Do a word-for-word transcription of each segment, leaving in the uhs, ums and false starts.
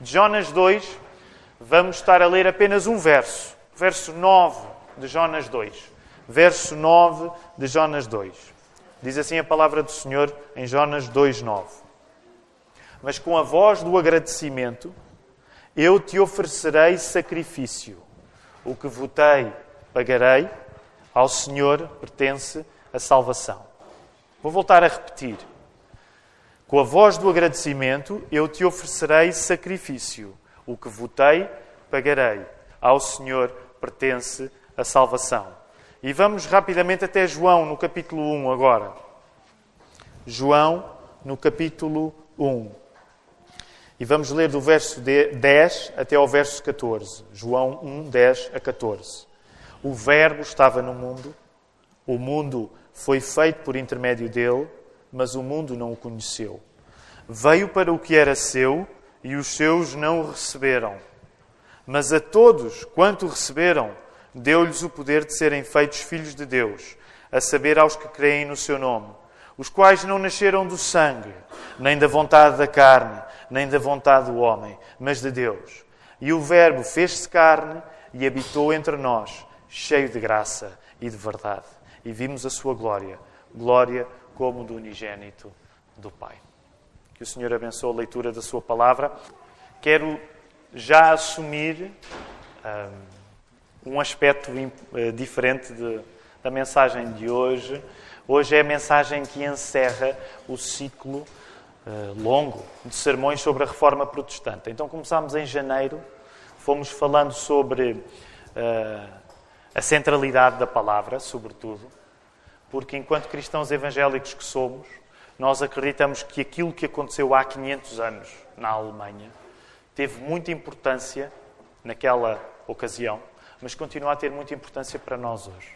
de Jonas dois, vamos estar a ler apenas um verso. Verso nove de Jonas dois. Verso nove de Jonas dois. Diz assim a palavra do Senhor em Jonas dois, nove. Mas com a voz do agradecimento, eu te oferecerei sacrifício. O que votei, pagarei. Ao Senhor pertence a salvação. Vou voltar a repetir. Com a voz do agradecimento, eu te oferecerei sacrifício. O que votei, pagarei. Ao Senhor pertence a salvação. E vamos rapidamente até João, no capítulo um, agora. João, no capítulo um. E vamos ler do verso dez até ao verso catorze. João um, dez a catorze. O Verbo estava no mundo. O mundo foi feito por intermédio dele, mas o mundo não o conheceu. Veio para o que era seu e os seus não o receberam. Mas a todos quanto o receberam, deu-lhes o poder de serem feitos filhos de Deus, a saber, aos que creem no seu nome, os quais não nasceram do sangue, nem da vontade da carne, nem da vontade do homem, mas de Deus. E o Verbo fez-se carne e habitou entre nós, cheio de graça e de verdade. E vimos a sua glória, glória como do unigénito do Pai. Que o Senhor abençoe a leitura da sua palavra. Quero já assumir um, um aspecto diferente de, da mensagem de hoje. Hoje é a mensagem que encerra o ciclo uh, longo de sermões sobre a Reforma Protestante. Então começámos em janeiro, fomos falando sobre uh, a centralidade da palavra, sobretudo. Porque enquanto cristãos evangélicos que somos, nós acreditamos que aquilo que aconteceu há quinhentos anos na Alemanha teve muita importância naquela ocasião, mas continua a ter muita importância para nós hoje.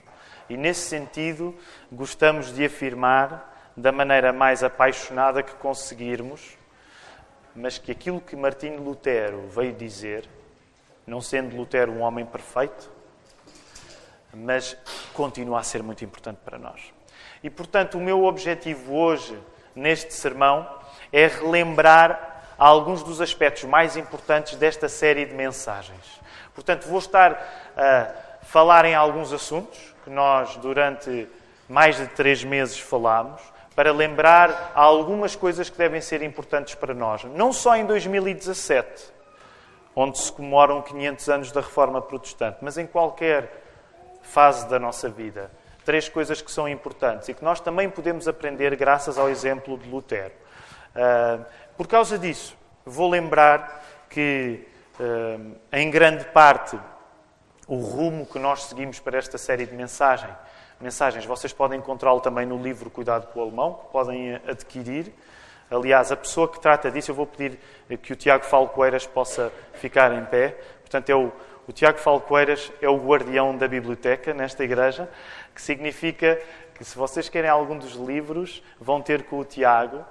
E nesse sentido, gostamos de afirmar da maneira mais apaixonada que conseguirmos, mas que aquilo que Martinho Lutero veio dizer, não sendo Lutero um homem perfeito, mas continua a ser muito importante para nós. E, portanto, o meu objetivo hoje, neste sermão, é relembrar alguns dos aspectos mais importantes desta série de mensagens. Portanto, vou estar a falar em alguns assuntos que nós, durante mais de três meses, falámos, para lembrar algumas coisas que devem ser importantes para nós. Não só em dois mil e dezassete, onde se comemoram quinhentos anos da Reforma Protestante, mas em qualquer fase da nossa vida. Três coisas que são importantes e que nós também podemos aprender graças ao exemplo de Lutero. Uh, por causa disso, vou lembrar que, uh, em grande parte, o rumo que nós seguimos para esta série de mensagem, mensagens, vocês podem encontrá-lo também no livro Cuidado com o Alemão, que podem adquirir. Aliás, a pessoa que trata disso, eu vou pedir que o Tiago Falqueiras possa ficar em pé. Portanto, é o O Tiago Falqueiras é o guardião da biblioteca nesta igreja, que significa que se vocês querem algum dos livros, vão ter com o Tiago uh,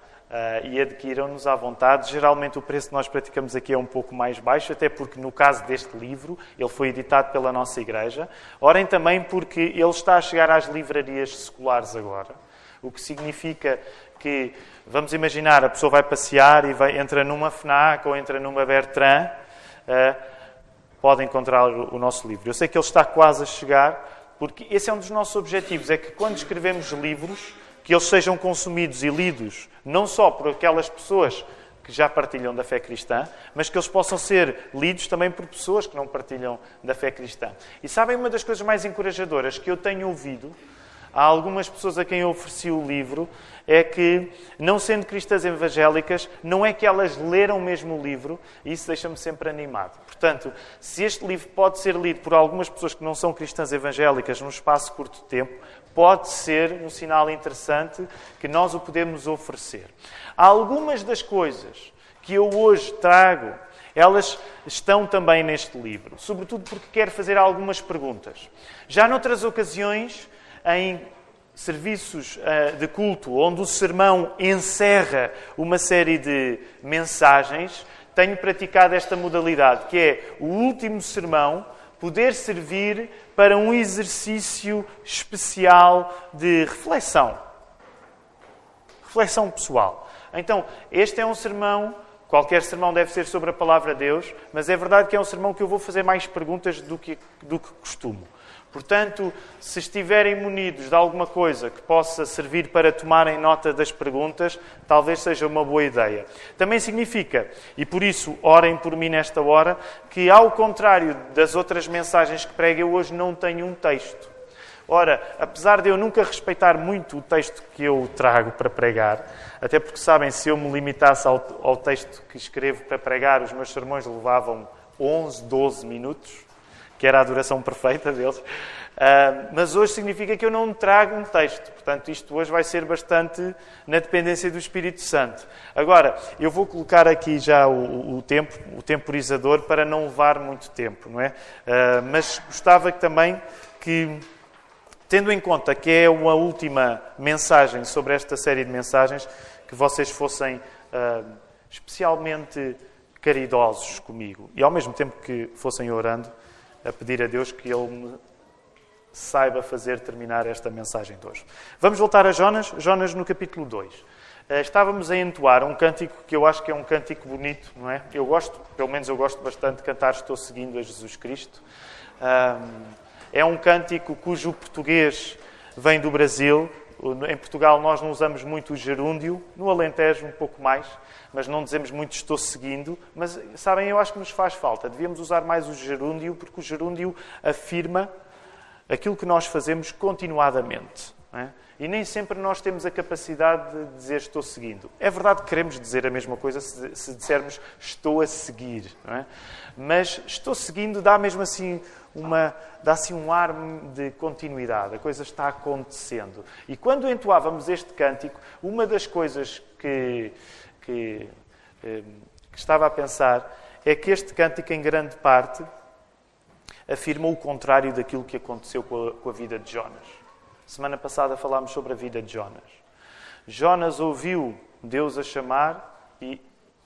e adquiram-nos à vontade. Geralmente o preço que nós praticamos aqui é um pouco mais baixo, até porque no caso deste livro, ele foi editado pela nossa igreja. Orem também porque ele está a chegar às livrarias seculares agora, o que significa que, vamos imaginar, a pessoa vai passear e vai, entra numa FNAC ou entra numa Bertrand, uh, pode encontrar o nosso livro. Eu sei que ele está quase a chegar, porque esse é um dos nossos objetivos, é que quando escrevemos livros, que eles sejam consumidos e lidos, não só por aquelas pessoas que já partilham da fé cristã, mas que eles possam ser lidos também por pessoas que não partilham da fé cristã. E sabem uma das coisas mais encorajadoras que eu tenho ouvido, há algumas pessoas a quem eu ofereci o livro, é que, não sendo cristãs evangélicas, não é que elas leram mesmo o livro, e isso deixa-me sempre animado. Portanto, se este livro pode ser lido por algumas pessoas que não são cristãs evangélicas num espaço de curto tempo, pode ser um sinal interessante que nós o podemos oferecer. Algumas das coisas que eu hoje trago, elas estão também neste livro, sobretudo porque quero fazer algumas perguntas. Já noutras ocasiões, em serviços de culto, onde o sermão encerra uma série de mensagens, tenho praticado esta modalidade, que é o último sermão poder servir para um exercício especial de reflexão. Reflexão pessoal. Então, este é um sermão Qualquer sermão deve ser sobre a palavra de Deus, mas é verdade que é um sermão que eu vou fazer mais perguntas do que, do que costumo. Portanto, se estiverem munidos de alguma coisa que possa servir para tomarem nota das perguntas, talvez seja uma boa ideia. Também significa, e por isso orem por mim nesta hora, que ao contrário das outras mensagens que prego, eu hoje não tenho um texto. Ora, apesar de eu nunca respeitar muito o texto que eu trago para pregar, até porque, sabem, se eu me limitasse ao, ao texto que escrevo para pregar, os meus sermões levavam onze, doze minutos, que era a duração perfeita deles, uh, mas hoje significa que eu não trago um texto. Portanto, isto hoje vai ser bastante na dependência do Espírito Santo. Agora, eu vou colocar aqui já o, o tempo, o temporizador, para não levar muito tempo, não é? Uh, mas gostava que, também que... Tendo em conta que é uma última mensagem sobre esta série de mensagens, que vocês fossem uh, especialmente caridosos comigo. E ao mesmo tempo que fossem orando, a pedir a Deus que Ele me saiba fazer terminar esta mensagem de hoje. Vamos voltar a Jonas, Jonas no capítulo dois. Uh, estávamos a entoar um cântico que eu acho que é um cântico bonito, não é? Eu gosto, pelo menos eu gosto bastante de cantar Estou Seguindo a Jesus Cristo. Um, É um cântico cujo português vem do Brasil. Em Portugal nós não usamos muito o gerúndio, no Alentejo um pouco mais, mas não dizemos muito estou seguindo. Mas, sabem, eu acho que nos faz falta. Devíamos usar mais o gerúndio, porque o gerúndio afirma aquilo que nós fazemos continuadamente. Não é? E nem sempre nós temos a capacidade de dizer estou seguindo. É verdade que queremos dizer a mesma coisa se, se dissermos estou a seguir. Não é? Mas estou seguindo dá mesmo assim... Uma, dá-se um ar de continuidade, a coisa está acontecendo. E quando entoávamos este cântico, uma das coisas que, que, que estava a pensar é que este cântico, em grande parte, afirma o contrário daquilo que aconteceu com a, com a vida de Jonas. Semana passada falámos sobre a vida de Jonas. Jonas ouviu Deus a chamar e,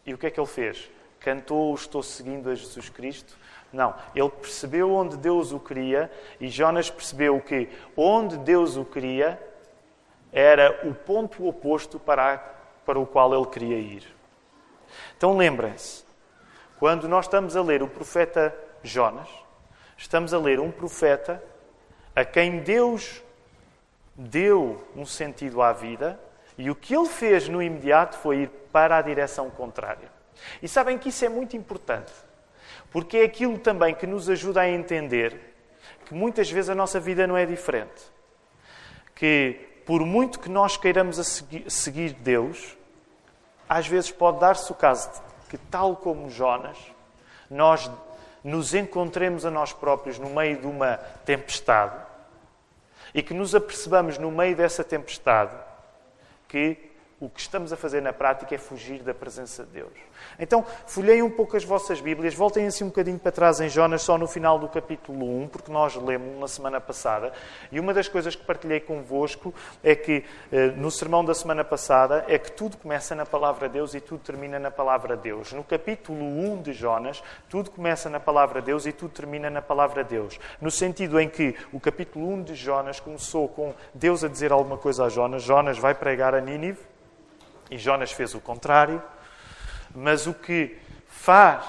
e o que é que ele fez? Cantou Estou Seguindo a Jesus Cristo. Não, ele percebeu onde Deus o queria e Jonas percebeu que onde Deus o queria era o ponto oposto para, a, para o qual ele queria ir. Então lembrem-se, quando nós estamos a ler o profeta Jonas, estamos a ler um profeta a quem Deus deu um sentido à vida e o que ele fez no imediato foi ir para a direção contrária. E sabem que isso é muito importante. Porque é aquilo também que nos ajuda a entender que muitas vezes a nossa vida não é diferente. Que por muito que nós queiramos a seguir Deus, às vezes pode dar-se o caso de que, tal como Jonas, nós nos encontremos a nós próprios no meio de uma tempestade e que nos apercebamos no meio dessa tempestade que o que estamos a fazer na prática é fugir da presença de Deus. Então, folheiem um pouco as vossas Bíblias, voltem assim um bocadinho para trás em Jonas, só no final do capítulo um, porque nós lemos na semana passada. E uma das coisas que partilhei convosco é que, no sermão da semana passada, é que tudo começa na palavra de Deus e tudo termina na palavra de Deus. No capítulo um de Jonas, tudo começa na palavra de Deus e tudo termina na palavra de Deus. No sentido em que o capítulo um de Jonas começou com Deus a dizer alguma coisa a Jonas. Jonas vai pregar a Nínive. E Jonas fez o contrário, mas o que faz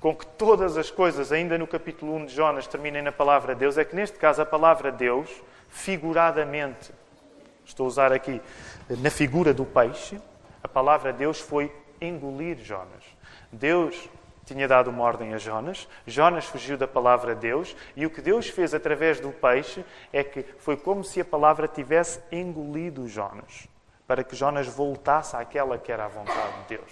com que todas as coisas, ainda no capítulo um de Jonas, terminem na palavra de Deus, é que neste caso a palavra de Deus, figuradamente, estou a usar aqui na figura do peixe, a palavra de Deus foi engolir Jonas. Deus tinha dado uma ordem a Jonas, Jonas fugiu da palavra de Deus, e o que Deus fez através do peixe é que foi como se a palavra tivesse engolido Jonas, para que Jonas voltasse àquela que era a vontade de Deus.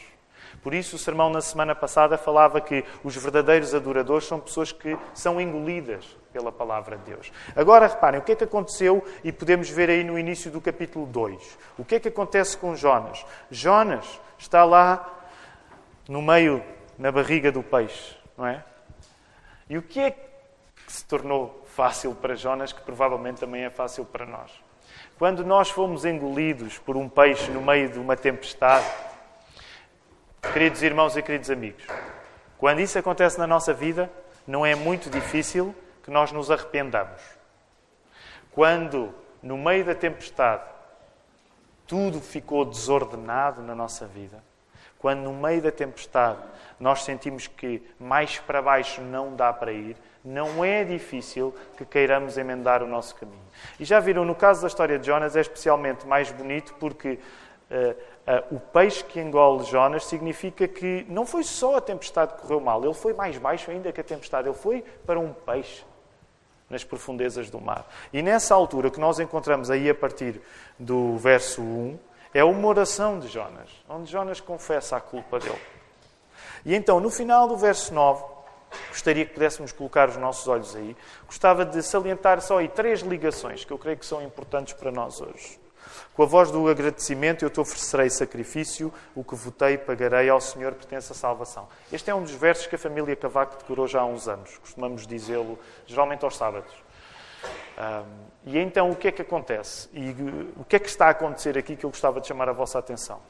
Por isso, o sermão na semana passada falava que os verdadeiros adoradores são pessoas que são engolidas pela palavra de Deus. Agora, reparem, o que é que aconteceu e podemos ver aí no início do capítulo dois. O que é que acontece com Jonas? Jonas está lá no meio, na barriga do peixe, não é? E o que é que se tornou fácil para Jonas, que provavelmente também é fácil para nós? Quando nós fomos engolidos por um peixe no meio de uma tempestade, queridos irmãos e queridos amigos, quando isso acontece na nossa vida, não é muito difícil que nós nos arrependamos. Quando, no meio da tempestade, tudo ficou desordenado na nossa vida, Quando no meio da tempestade nós sentimos que mais para baixo não dá para ir, não é difícil que queiramos emendar o nosso caminho. E já viram, no caso da história de Jonas é especialmente mais bonito porque uh, uh, o peixe que engole Jonas significa que não foi só a tempestade que correu mal, ele foi mais baixo ainda que a tempestade, ele foi para um peixe nas profundezas do mar. E nessa altura que nós encontramos aí a partir do verso um, é uma oração de Jonas, onde Jonas confessa a culpa dele. E então, no final do verso nove, gostaria que pudéssemos colocar os nossos olhos aí, gostava de salientar só aí três ligações que eu creio que são importantes para nós hoje. Com a voz do agradecimento, eu te oferecerei sacrifício, o que votei pagarei, ao Senhor pertence a salvação. Este é um dos versos que a família Cavaco decorou já há uns anos. Costumamos dizê-lo, geralmente aos sábados. Um, e então, o que é que acontece? E o que é que está a acontecer aqui que eu gostava de chamar a vossa atenção?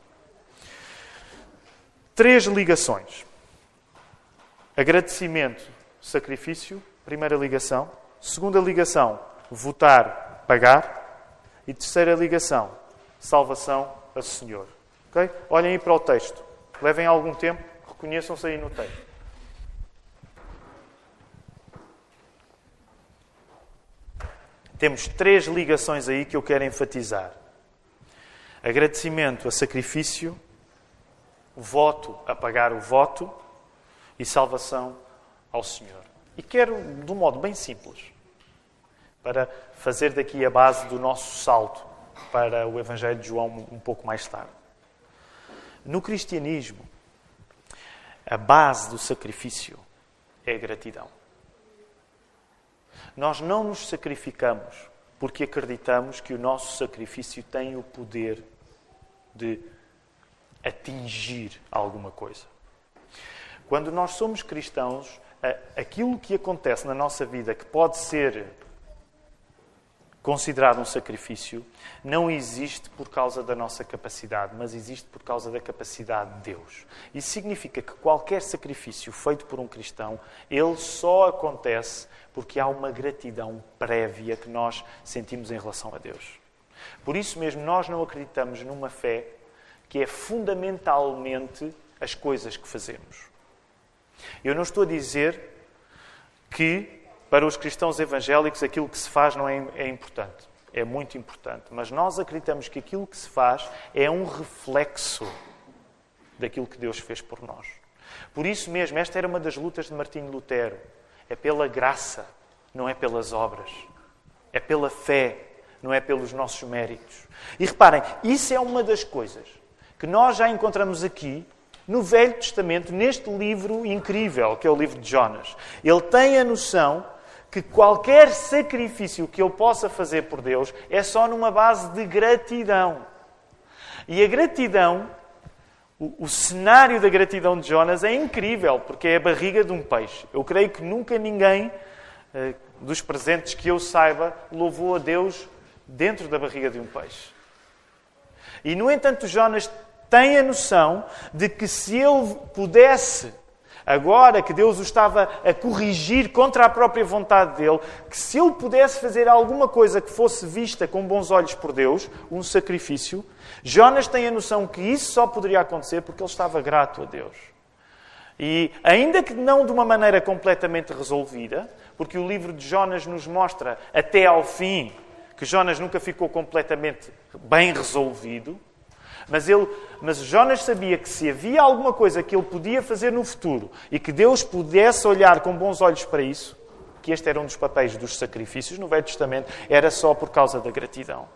Três ligações. Agradecimento, sacrifício, primeira ligação. Segunda ligação, votar, pagar. E terceira ligação, salvação a Senhor. Okay? Olhem aí para o texto. Levem algum tempo, reconheçam-se aí no texto. Temos três ligações aí que eu quero enfatizar. Agradecimento a sacrifício, voto a pagar o voto e salvação ao Senhor. E quero, de um modo bem simples, para fazer daqui a base do nosso salto para o Evangelho de João um pouco mais tarde. No cristianismo, a base do sacrifício é a gratidão. Nós não nos sacrificamos porque acreditamos que o nosso sacrifício tem o poder de atingir alguma coisa. Quando nós somos cristãos, aquilo que acontece na nossa vida que pode ser considerado um sacrifício, não existe por causa da nossa capacidade, mas existe por causa da capacidade de Deus. Isso significa que qualquer sacrifício feito por um cristão, ele só acontece porque há uma gratidão prévia que nós sentimos em relação a Deus. Por isso mesmo, nós não acreditamos numa fé que é fundamentalmente as coisas que fazemos. Eu não estou a dizer que para os cristãos evangélicos, aquilo que se faz não é, é importante. É muito importante. Mas nós acreditamos que aquilo que se faz é um reflexo daquilo que Deus fez por nós. Por isso mesmo, esta era uma das lutas de Martinho Lutero. É pela graça, não é pelas obras. É pela fé, não é pelos nossos méritos. E reparem, isso é uma das coisas que nós já encontramos aqui, no Velho Testamento, neste livro incrível, que é o livro de Jonas. Ele tem a noção que qualquer sacrifício que eu possa fazer por Deus é só numa base de gratidão. E a gratidão, o, o cenário da gratidão de Jonas é incrível, porque é a barriga de um peixe. Eu creio que nunca ninguém, eh, dos presentes que eu saiba, louvou a Deus dentro da barriga de um peixe. E, no entanto, Jonas tem a noção de que se ele pudesse, agora que Deus o estava a corrigir contra a própria vontade dele, que se ele pudesse fazer alguma coisa que fosse vista com bons olhos por Deus, um sacrifício, Jonas tem a noção que isso só poderia acontecer porque ele estava grato a Deus. E, ainda que não de uma maneira completamente resolvida, porque o livro de Jonas nos mostra até ao fim que Jonas nunca ficou completamente bem resolvido, Mas, ele, mas Jonas sabia que se havia alguma coisa que ele podia fazer no futuro e que Deus pudesse olhar com bons olhos para isso, que este era um dos papéis dos sacrifícios no Velho Testamento, era só por causa da gratidão.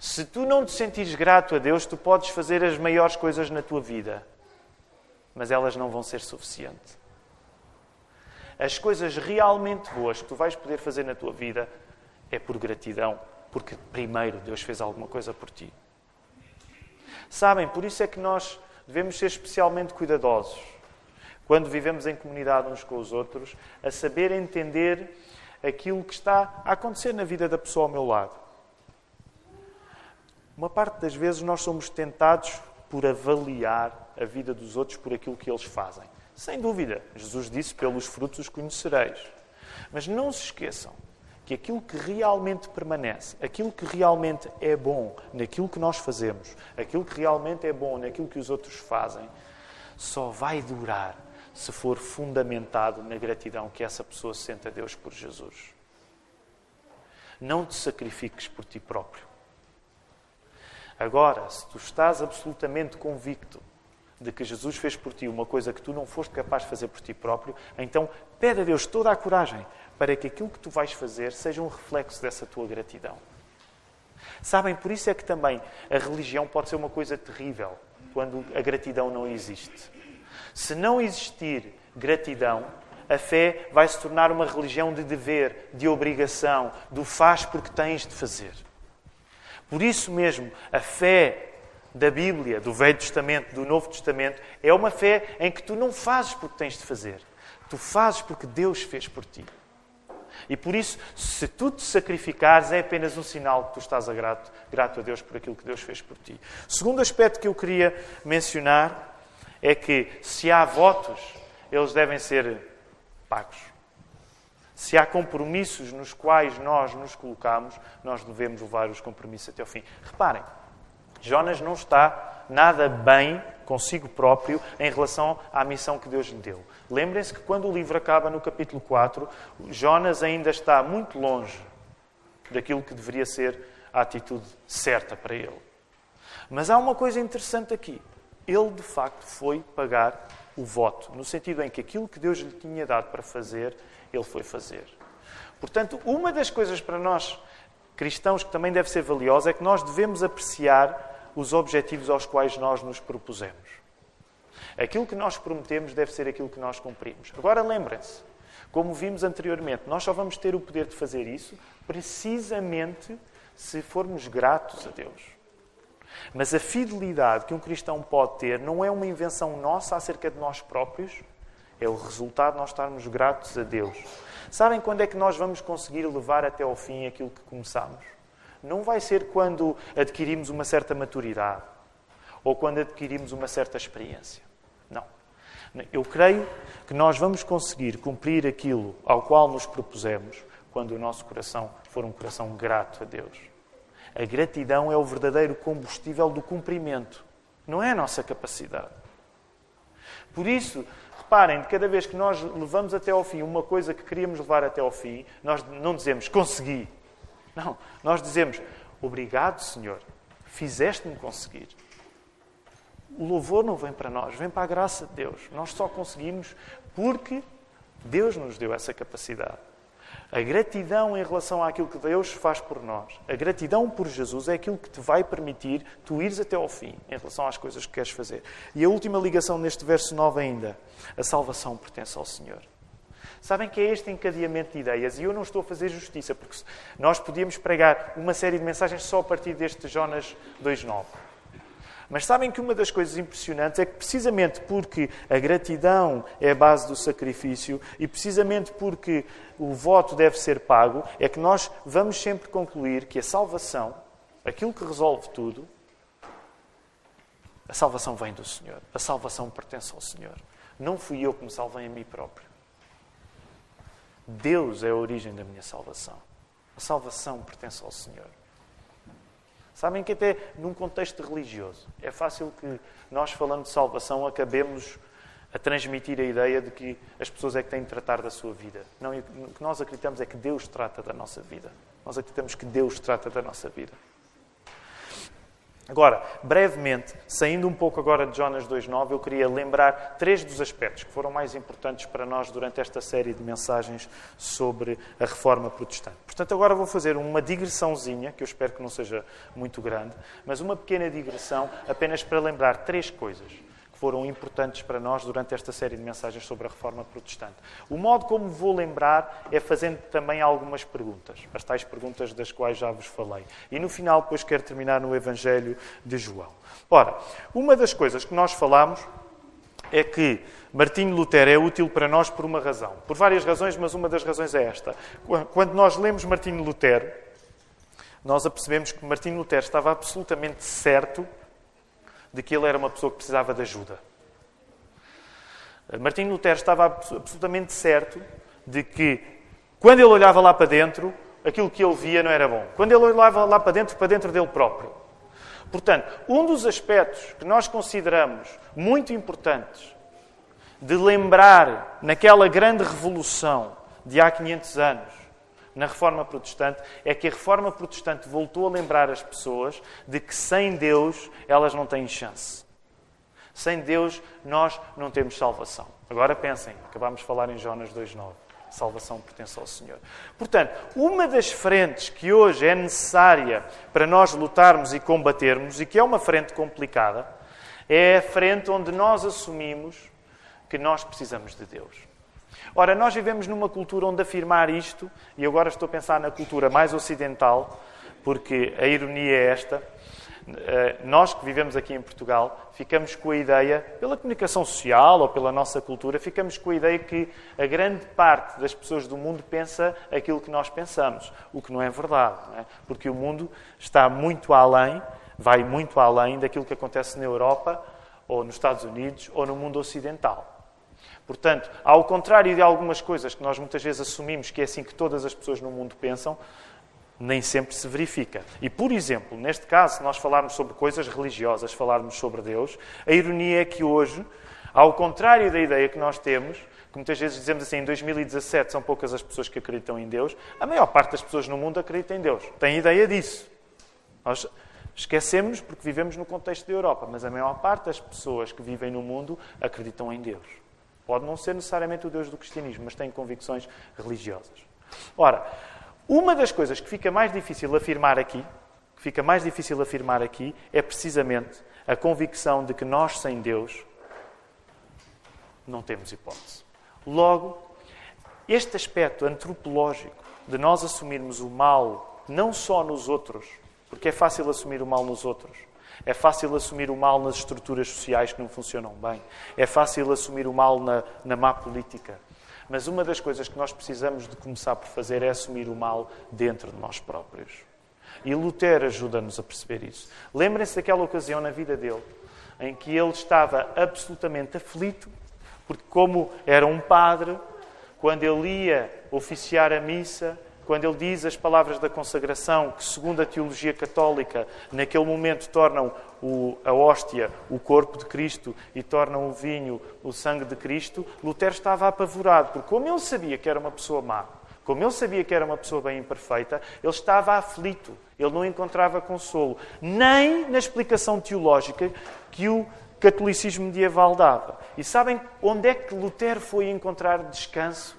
Se tu não te sentires grato a Deus, tu podes fazer as maiores coisas na tua vida, mas elas não vão ser suficientes. As coisas realmente boas que tu vais poder fazer na tua vida é por gratidão, porque primeiro Deus fez alguma coisa por ti. Sabem, por isso é que nós devemos ser especialmente cuidadosos quando vivemos em comunidade uns com os outros, a saber entender aquilo que está a acontecer na vida da pessoa ao meu lado. Uma parte das vezes nós somos tentados por avaliar a vida dos outros por aquilo que eles fazem. Sem dúvida, Jesus disse, pelos frutos os conhecereis. Mas não se esqueçam que aquilo que realmente permanece, aquilo que realmente é bom naquilo que nós fazemos, aquilo que realmente é bom naquilo que os outros fazem, só vai durar se for fundamentado na gratidão que essa pessoa sente a Deus por Jesus. Não te sacrifiques por ti próprio. Agora, se tu estás absolutamente convicto de que Jesus fez por ti uma coisa que tu não foste capaz de fazer por ti próprio, então pede a Deus toda a coragem para que aquilo que tu vais fazer seja um reflexo dessa tua gratidão. Sabem, por isso é que também a religião pode ser uma coisa terrível quando a gratidão não existe. Se não existir gratidão, a fé vai se tornar uma religião de dever, de obrigação, do faz porque tens de fazer. Por isso mesmo, a fé da Bíblia, do Velho Testamento, do Novo Testamento, é uma fé em que tu não fazes porque tens de fazer. Tu fazes porque Deus fez por ti. E por isso, se tu te sacrificares, é apenas um sinal que tu estás a grato, grato a Deus por aquilo que Deus fez por ti. O segundo aspecto que eu queria mencionar é que, se há votos, eles devem ser pagos. Se há compromissos nos quais nós nos colocamos, nós devemos levar os compromissos até ao fim. Reparem, Jonas não está nada bem consigo próprio em relação à missão que Deus lhe deu. Lembrem-se que quando o livro acaba no capítulo quatro, Jonas ainda está muito longe daquilo que deveria ser a atitude certa para ele. Mas há uma coisa interessante aqui. Ele, de facto, foi pagar o voto, no sentido em que aquilo que Deus lhe tinha dado para fazer, ele foi fazer. Portanto, uma das coisas para nós cristãos que também deve ser valiosa é que nós devemos apreciar os objetivos aos quais nós nos propusemos. Aquilo que nós prometemos deve ser aquilo que nós cumprimos. Agora lembrem-se, como vimos anteriormente, nós só vamos ter o poder de fazer isso precisamente se formos gratos a Deus. Mas a fidelidade que um cristão pode ter não é uma invenção nossa acerca de nós próprios, é o resultado de nós estarmos gratos a Deus. Sabem quando é que nós vamos conseguir levar até ao fim aquilo que começamos? Não vai ser quando adquirimos uma certa maturidade ou quando adquirimos uma certa experiência. Não. Eu creio que nós vamos conseguir cumprir aquilo ao qual nos propusemos quando o nosso coração for um coração grato a Deus. A gratidão é o verdadeiro combustível do cumprimento. Não é a nossa capacidade. Por isso, reparem, de cada vez que nós levamos até ao fim uma coisa que queríamos levar até ao fim, nós não dizemos, consegui. Não, nós dizemos, obrigado, Senhor, fizeste-me conseguir. O louvor não vem para nós, vem para a graça de Deus. Nós só conseguimos porque Deus nos deu essa capacidade. A gratidão em relação àquilo que Deus faz por nós, a gratidão por Jesus é aquilo que te vai permitir tu ires até ao fim em relação às coisas que queres fazer. E a última ligação neste verso nove ainda, a salvação pertence ao Senhor. Sabem que é este encadeamento de ideias, e eu não estou a fazer justiça, porque nós podíamos pregar uma série de mensagens só a partir deste Jonas dois nove. Mas sabem que uma das coisas impressionantes é que precisamente porque a gratidão é a base do sacrifício e precisamente porque o voto deve ser pago, é que nós vamos sempre concluir que a salvação, aquilo que resolve tudo, a salvação vem do Senhor. A salvação pertence ao Senhor. Não fui eu que me salvei a mim próprio. Deus é a origem da minha salvação. A salvação pertence ao Senhor. Sabem que até num contexto religioso é fácil que nós, falando de salvação, acabemos a transmitir a ideia de que as pessoas é que têm de tratar da sua vida. Não, o que nós acreditamos é que Deus trata da nossa vida. Nós acreditamos que Deus trata da nossa vida. Agora, brevemente, saindo um pouco agora de Jonas dois nove, eu queria lembrar três dos aspectos que foram mais importantes para nós durante esta série de mensagens sobre a Reforma Protestante. Portanto, agora vou fazer uma digressãozinha, que eu espero que não seja muito grande, mas uma pequena digressão apenas para lembrar três coisas que foram importantes para nós durante esta série de mensagens sobre a Reforma Protestante. O modo como vou lembrar é fazendo também algumas perguntas, as tais perguntas das quais já vos falei. E no final, depois, quero terminar no Evangelho de João. Ora, uma das coisas que nós falamos é que Martinho Lutero é útil para nós por uma razão. Por várias razões, mas uma das razões é esta. Quando nós lemos Martinho Lutero, nós apercebemos que Martinho Lutero estava absolutamente certo de que ele era uma pessoa que precisava de ajuda. Martinho Lutero estava absolutamente certo de que, quando ele olhava lá para dentro, aquilo que ele via não era bom. Quando ele olhava lá para dentro, para dentro dele próprio. Portanto, um dos aspectos que nós consideramos muito importantes de lembrar naquela grande revolução de há quinhentos anos, na Reforma Protestante, é que a Reforma Protestante voltou a lembrar as pessoas de que sem Deus elas não têm chance. Sem Deus nós não temos salvação. Agora pensem, acabámos de falar em Jonas dois nove. Salvação pertence ao Senhor. Portanto, uma das frentes que hoje é necessária para nós lutarmos e combatermos, e que é uma frente complicada, é a frente onde nós assumimos que nós precisamos de Deus. Ora, nós vivemos numa cultura onde afirmar isto, e agora estou a pensar na cultura mais ocidental, porque a ironia é esta, nós que vivemos aqui em Portugal, ficamos com a ideia, pela comunicação social ou pela nossa cultura, ficamos com a ideia que a grande parte das pessoas do mundo pensa aquilo que nós pensamos, o que não é verdade, não é? Porque o mundo está muito além, vai muito além daquilo que acontece na Europa, ou nos Estados Unidos, ou no mundo ocidental. Portanto, ao contrário de algumas coisas que nós muitas vezes assumimos que é assim que todas as pessoas no mundo pensam, nem sempre se verifica. E, por exemplo, neste caso, se nós falarmos sobre coisas religiosas, falarmos sobre Deus, a ironia é que hoje, ao contrário da ideia que nós temos, que muitas vezes dizemos assim, em dois mil e dezassete são poucas as pessoas que acreditam em Deus, a maior parte das pessoas no mundo acredita em Deus. Tem ideia disso. Nós esquecemos porque vivemos no contexto da Europa, mas a maior parte das pessoas que vivem no mundo acreditam em Deus. Pode não ser necessariamente o Deus do cristianismo, mas tem convicções religiosas. Ora, uma das coisas que fica mais difícil afirmar aqui, que fica mais difícil afirmar aqui, é precisamente a convicção de que nós sem Deus não temos hipótese. Logo, este aspecto antropológico de nós assumirmos o mal não só nos outros, porque é fácil assumir o mal nos outros, é fácil assumir o mal nas estruturas sociais que não funcionam bem. É fácil assumir o mal na, na má política. Mas uma das coisas que nós precisamos de começar por fazer é assumir o mal dentro de nós próprios. E Lutero ajuda-nos a perceber isso. Lembrem-se daquela ocasião na vida dele, em que ele estava absolutamente aflito, porque como era um padre, quando ele ia oficiar a missa, quando ele diz as palavras da consagração, que segundo a teologia católica, naquele momento tornam o, a hóstia o corpo de Cristo e tornam o vinho o sangue de Cristo, Lutero estava apavorado, porque como ele sabia que era uma pessoa má, como ele sabia que era uma pessoa bem imperfeita, ele estava aflito, ele não encontrava consolo, nem na explicação teológica que o catolicismo medieval dava. E sabem onde é que Lutero foi encontrar descanso?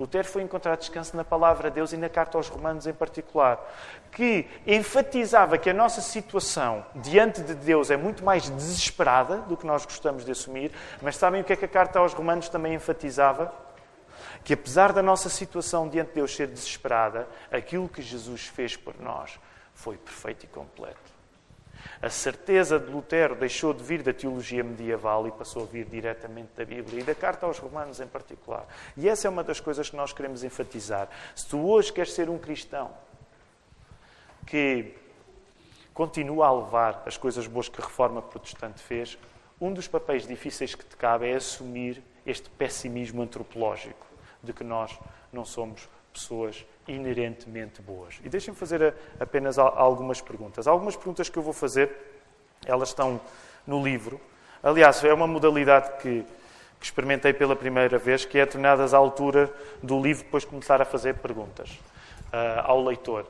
Lutero foi encontrar descanso na palavra de Deus e na carta aos Romanos em particular, que enfatizava que a nossa situação diante de Deus é muito mais desesperada do que nós gostamos de assumir, mas sabem o que é que a carta aos Romanos também enfatizava? Que apesar da nossa situação diante de Deus ser desesperada, aquilo que Jesus fez por nós foi perfeito e completo. A certeza de Lutero deixou de vir da teologia medieval e passou a vir diretamente da Bíblia e da Carta aos Romanos em particular. E essa é uma das coisas que nós queremos enfatizar. Se tu hoje queres ser um cristão que continua a levar as coisas boas que a Reforma Protestante fez, um dos papéis difíceis que te cabe é assumir este pessimismo antropológico de que nós não somos pessoas inerentemente boas. E deixem-me fazer apenas algumas perguntas. Algumas perguntas que eu vou fazer, elas estão no livro. Aliás, é uma modalidade que, que experimentei pela primeira vez, que é tornadas à altura do livro, depois começar a fazer perguntas uh, ao leitor.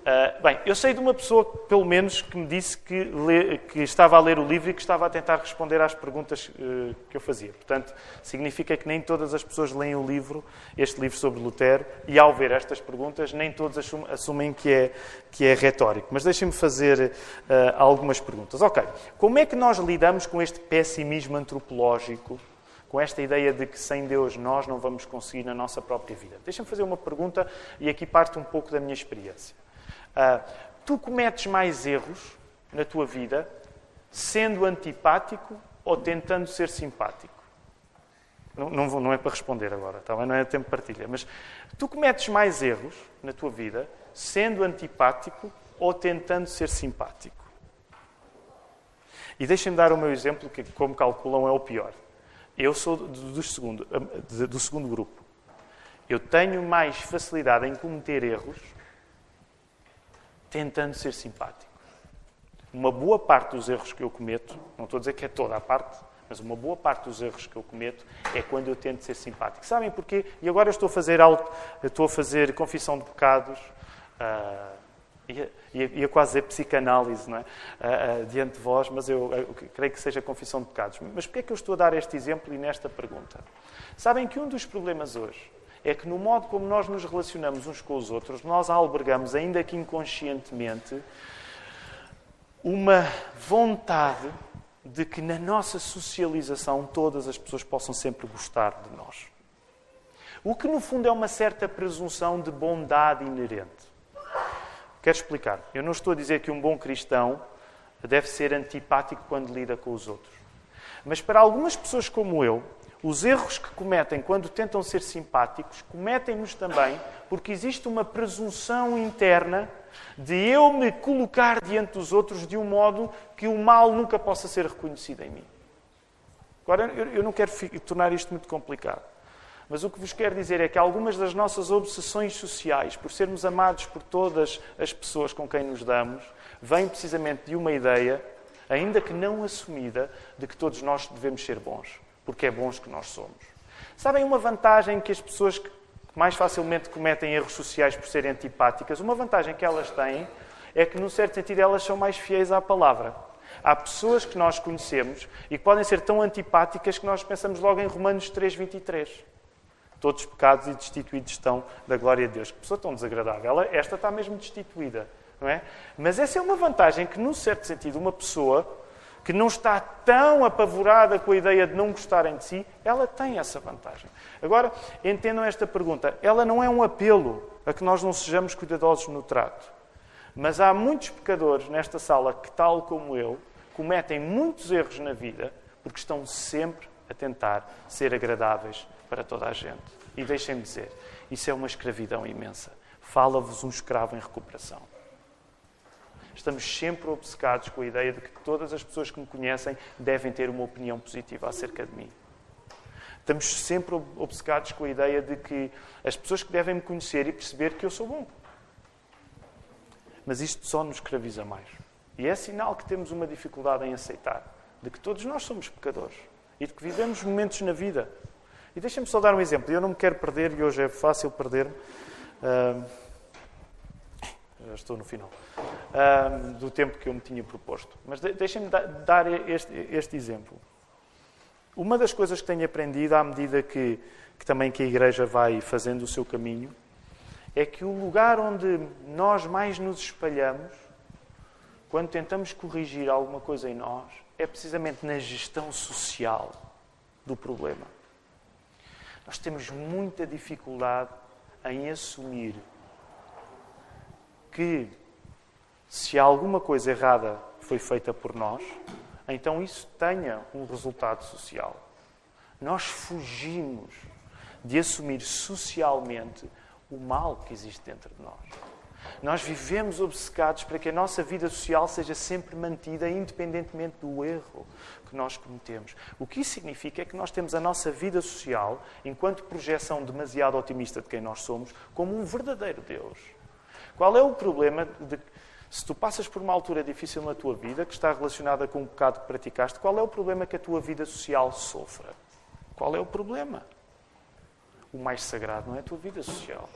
Uh, bem, eu sei de uma pessoa, pelo menos, que me disse que, le, que estava a ler o livro e que estava a tentar responder às perguntas uh, que eu fazia. Portanto, significa que nem todas as pessoas leem o livro, este livro sobre Lutero, e ao ver estas perguntas, nem todos assum, assumem que é, que é retórico. Mas deixem-me fazer uh, algumas perguntas. Ok, como é que nós lidamos com este pessimismo antropológico, com esta ideia de que sem Deus nós não vamos conseguir na nossa própria vida? Deixem-me fazer uma pergunta e aqui parte um pouco da minha experiência. Uh, tu cometes mais erros na tua vida sendo antipático ou tentando ser simpático? Não, não, vou, não é para responder agora, tá bem? Não é tempo de partilha. Mas tu cometes mais erros na tua vida sendo antipático ou tentando ser simpático? E deixem-me dar o meu exemplo, que como calculam é o pior. Eu sou do, do, segundo, do segundo grupo. Eu tenho mais facilidade em cometer erros tentando ser simpático. Uma boa parte dos erros que eu cometo, não estou a dizer que é toda a parte, mas uma boa parte dos erros que eu cometo é quando eu tento ser simpático. Sabem porquê? E agora eu estou a fazer, alto, eu estou a fazer confissão de pecados, uh, ia, ia quase dizer psicanálise, não é? uh, uh, diante de vós, mas eu, eu creio que seja confissão de pecados. Mas porquê é que eu estou a dar este exemplo e nesta pergunta? Sabem que um dos problemas hoje é que no modo como nós nos relacionamos uns com os outros, nós albergamos, ainda que inconscientemente, uma vontade de que na nossa socialização todas as pessoas possam sempre gostar de nós. O que, no fundo, é uma certa presunção de bondade inerente. Quero explicar. Eu não estou a dizer que um bom cristão deve ser antipático quando lida com os outros. Mas para algumas pessoas como eu, os erros que cometem quando tentam ser simpáticos, cometem-nos também porque existe uma presunção interna de eu me colocar diante dos outros de um modo que o mal nunca possa ser reconhecido em mim. Agora, eu não quero tornar isto muito complicado, mas o que vos quero dizer é que algumas das nossas obsessões sociais, por sermos amados por todas as pessoas com quem nos damos, vêm precisamente de uma ideia, ainda que não assumida, de que todos nós devemos ser bons. Porque é bons que nós somos. Sabem uma vantagem que as pessoas que mais facilmente cometem erros sociais por serem antipáticas, uma vantagem que elas têm é que, num certo sentido, elas são mais fiéis à palavra. Há pessoas que nós conhecemos e que podem ser tão antipáticas que nós pensamos logo em Romanos três, vinte e três. Todos pecados e destituídos estão da glória de Deus. Que pessoa tão desagradável. Esta está mesmo destituída, não é? Mas essa é uma vantagem que, num certo sentido, uma pessoa que não está tão apavorada com a ideia de não gostarem de si, ela tem essa vantagem. Agora, entendam esta pergunta. Ela não é um apelo a que nós não sejamos cuidadosos no trato. Mas há muitos pecadores nesta sala que, tal como eu, cometem muitos erros na vida porque estão sempre a tentar ser agradáveis para toda a gente. E deixem-me dizer, isso é uma escravidão imensa. Fala-vos um escravo em recuperação. Estamos sempre obcecados com a ideia de que todas as pessoas que me conhecem devem ter uma opinião positiva acerca de mim. Estamos sempre obcecados com a ideia de que as pessoas que devem me conhecer e perceber que eu sou bom. Mas isto só nos escraviza mais. E é sinal que temos uma dificuldade em aceitar de que todos nós somos pecadores e de que vivemos momentos na vida. E deixem-me só dar um exemplo. Eu não me quero perder e hoje é fácil perder-me. Uh... Já estou no final um, do tempo que eu me tinha proposto. Mas de, deixem-me da, dar este, este exemplo. Uma das coisas que tenho aprendido, à medida que, que também que a Igreja vai fazendo o seu caminho, é que o lugar onde nós mais nos espalhamos, quando tentamos corrigir alguma coisa em nós, é precisamente na gestão social do problema. Nós temos muita dificuldade em assumir que se alguma coisa errada foi feita por nós, então isso tenha um resultado social. Nós fugimos de assumir socialmente o mal que existe dentro de nós. Nós vivemos obcecados para que a nossa vida social seja sempre mantida, independentemente do erro que nós cometemos. O que isso significa é que nós temos a nossa vida social, enquanto projeção demasiado otimista de quem nós somos, como um verdadeiro Deus. Qual é o problema de, se tu passas por uma altura difícil na tua vida, que está relacionada com o pecado que praticaste, qual é o problema que a tua vida social sofra? Qual é o problema? O mais sagrado não é a tua vida social.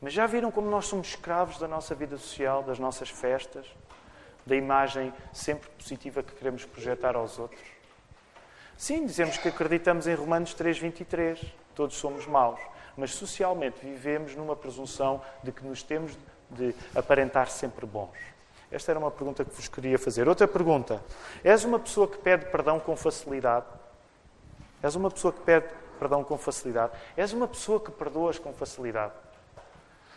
Mas já viram como nós somos escravos da nossa vida social, das nossas festas, da imagem sempre positiva que queremos projetar aos outros? Sim, dizemos que acreditamos em Romanos três, vinte e três. Todos somos maus. Mas socialmente vivemos numa presunção de que nos temos de aparentar sempre bons. Esta era uma pergunta que vos queria fazer. Outra pergunta. És uma pessoa que pede perdão com facilidade? És uma pessoa que pede perdão com facilidade? És uma pessoa que perdoas com facilidade?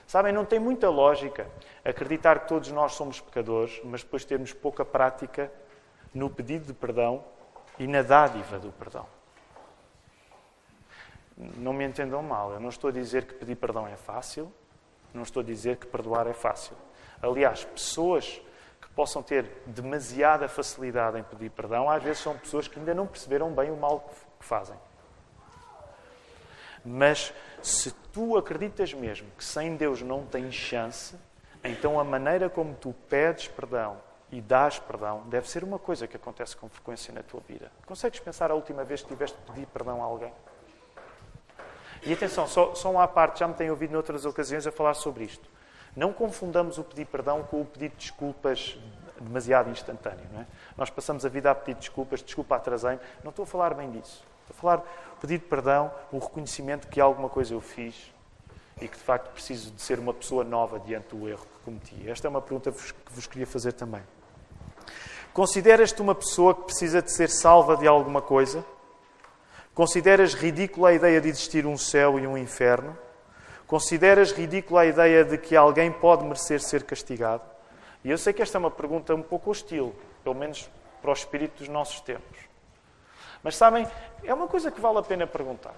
Sabem, não tem muita lógica acreditar que todos nós somos pecadores, mas depois termos pouca prática no pedido de perdão e na dádiva do perdão. Não me entendam mal, eu não estou a dizer que pedir perdão é fácil, não estou a dizer que perdoar é fácil. Aliás, pessoas que possam ter demasiada facilidade em pedir perdão, às vezes são pessoas que ainda não perceberam bem o mal que fazem. Mas se tu acreditas mesmo que sem Deus não tens chance, Então a maneira como tu pedes perdão e dás perdão deve ser uma coisa que acontece com frequência na tua vida. Consegues pensar a última vez que tiveste de pedir perdão a alguém? E atenção, só, só uma à parte, já me têm ouvido noutras ocasiões a falar sobre isto. Não confundamos o pedir perdão com o pedir desculpas demasiado instantâneo, não é? Nós passamos a vida a pedir desculpas, desculpa atrasei-me. Não estou a falar bem disso. Estou a falar pedir perdão, o reconhecimento que alguma coisa eu fiz e que de facto preciso de ser uma pessoa nova diante do erro que cometi. Esta é uma pergunta que vos queria fazer também. Consideras-te uma pessoa que precisa de ser salva de alguma coisa? Consideras ridícula a ideia de existir um céu e um inferno? Consideras ridícula a ideia de que alguém pode merecer ser castigado? E eu sei que esta é uma pergunta um pouco hostil, pelo menos para o espírito dos nossos tempos. Mas sabem, é uma coisa que vale a pena perguntar.